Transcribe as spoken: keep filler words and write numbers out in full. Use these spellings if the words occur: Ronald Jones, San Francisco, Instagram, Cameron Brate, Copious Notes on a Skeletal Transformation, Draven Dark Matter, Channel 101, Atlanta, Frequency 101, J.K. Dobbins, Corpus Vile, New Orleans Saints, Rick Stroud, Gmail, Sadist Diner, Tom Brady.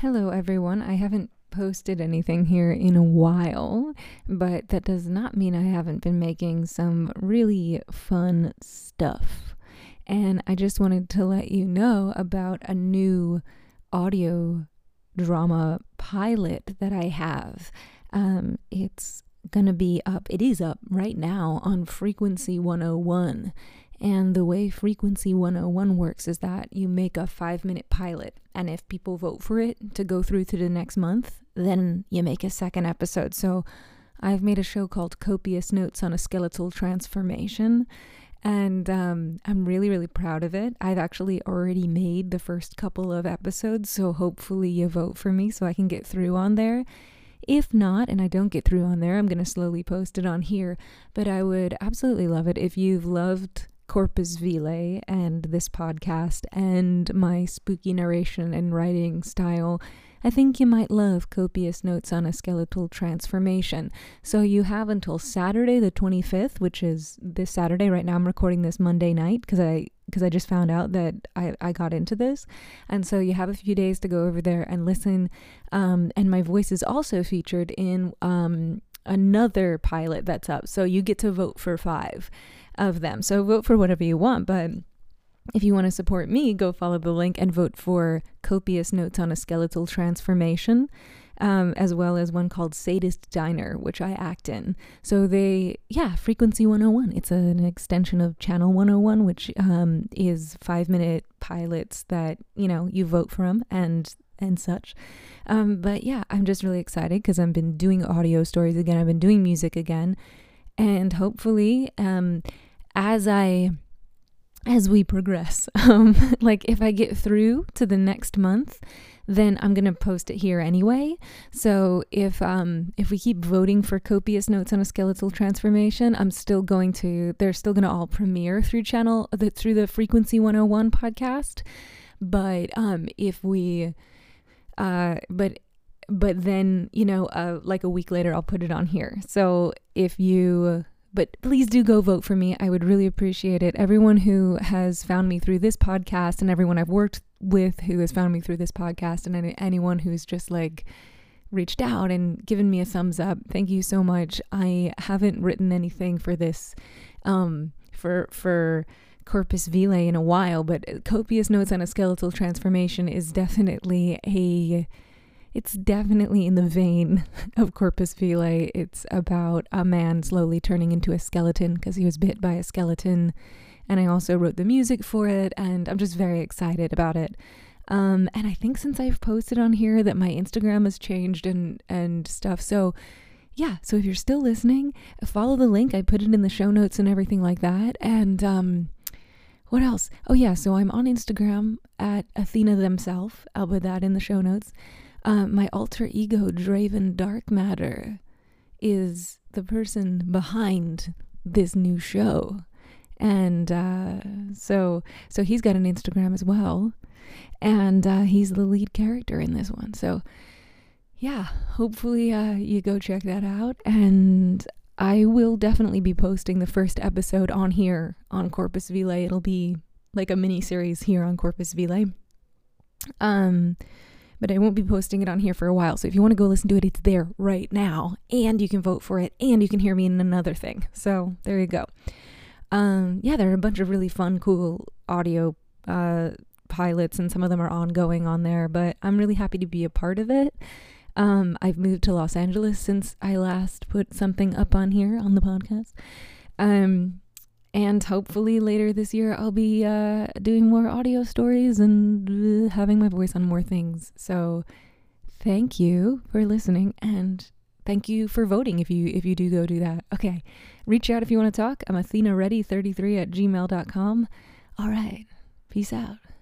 Hello everyone, I haven't posted anything here in a while, but that does not mean I haven't been making some really fun stuff. And I just wanted to let you know about a new audio drama pilot that I have. Um, it's gonna be up, it is up right now on Frequency one oh one. And the way Frequency one oh one works is that you make a five-minute pilot, and if people vote for it to go through to the next month, then you make a second episode. So I've made a show called Copious Notes on a Skeletal Transformation, and um, I'm really, really proud of it. I've actually already made the first couple of episodes, so hopefully you vote for me so I can get through on there. If not, and I don't get through on there, I'm going to slowly post it on here, but I would absolutely love it if you've loved Corpus Vile and this podcast and my spooky narration and writing style. I think you might love Copious Notes on a Skeletal Transformation. So you have until Saturday the twenty-fifth, which is this Saturday. Right now I'm recording this Monday night because I because I just found out that I, I got into this. And so you have a few days to go over there and listen. Um, and my voice is also featured in um, another pilot that's up. So you get to vote for five of them. So vote for whatever you want, but if you want to support me, go follow the link and vote for Copious Notes on a Skeletal Transformation, um, as well as one called Sadist Diner, which I act in. So they, yeah, Frequency one oh one. It's an extension of Channel one oh one, which um, is five-minute pilots that, you know, you vote for them and and such. Um, but yeah, I'm just really excited because I've been doing audio stories again. I've been doing music again. And hopefully, um, as I... as we progress, um, like if I get through to the next month, then I'm going to post it here anyway. So if, um, if we keep voting for Copious Notes on a Skeletal Transformation, I'm still going to, they're still going to all premiere through channel, the, through the Frequency one oh one podcast. But, um, if we, uh, but, but then, you know, uh, like a week later, I'll put it on here. So if you, But please do go vote for me. I would really appreciate it. Everyone who has found me through this podcast and everyone I've worked with who has found me through this podcast and any, anyone who's just like reached out and given me a thumbs up. Thank you so much. I haven't written anything for this, um, for, for Corpus Vile in a while, but Copious Notes on a Skeletal Transformation is definitely a... It's definitely in the vein of Corpus Vile. It's about a man slowly turning into a skeleton because he was bit by a skeleton. And I also wrote the music for it, and I'm just very excited about it. Um, and I think since I've posted on here that my Instagram has changed and, and stuff. So yeah, so if you're still listening, follow the link. I put it in the show notes and everything like that. And um, what else? Oh yeah, so I'm on Instagram at Athena themself. I'll put that in the show notes. Uh, my alter ego, Draven Dark Matter, is the person behind this new show. And uh, so so he's got an Instagram as well. And uh, he's the lead character in this one. So, yeah, hopefully uh, you go check that out. And I will definitely be posting the first episode on here on Corpus Vile. It'll be like a mini-series here on Corpus Vile. Um... But I won't be posting it on here for a while. So if you want to go listen to it, it's there right now. And you can vote for it. And you can hear me in another thing. So there you go. Um, yeah, there are a bunch of really fun, cool audio uh, pilots. And some of them are ongoing on there. But I'm really happy to be a part of it. Um, I've moved to Los Angeles since I last put something up on here on the podcast. Um, and hopefully later this year, I'll be uh, doing more audio stories and uh, having my voice on more things. So thank you for listening, and thank you for voting if you if you do go do that. Okay, reach out if you want to talk. I'm athena ready thirty-three at gmail dot com. All right, peace out.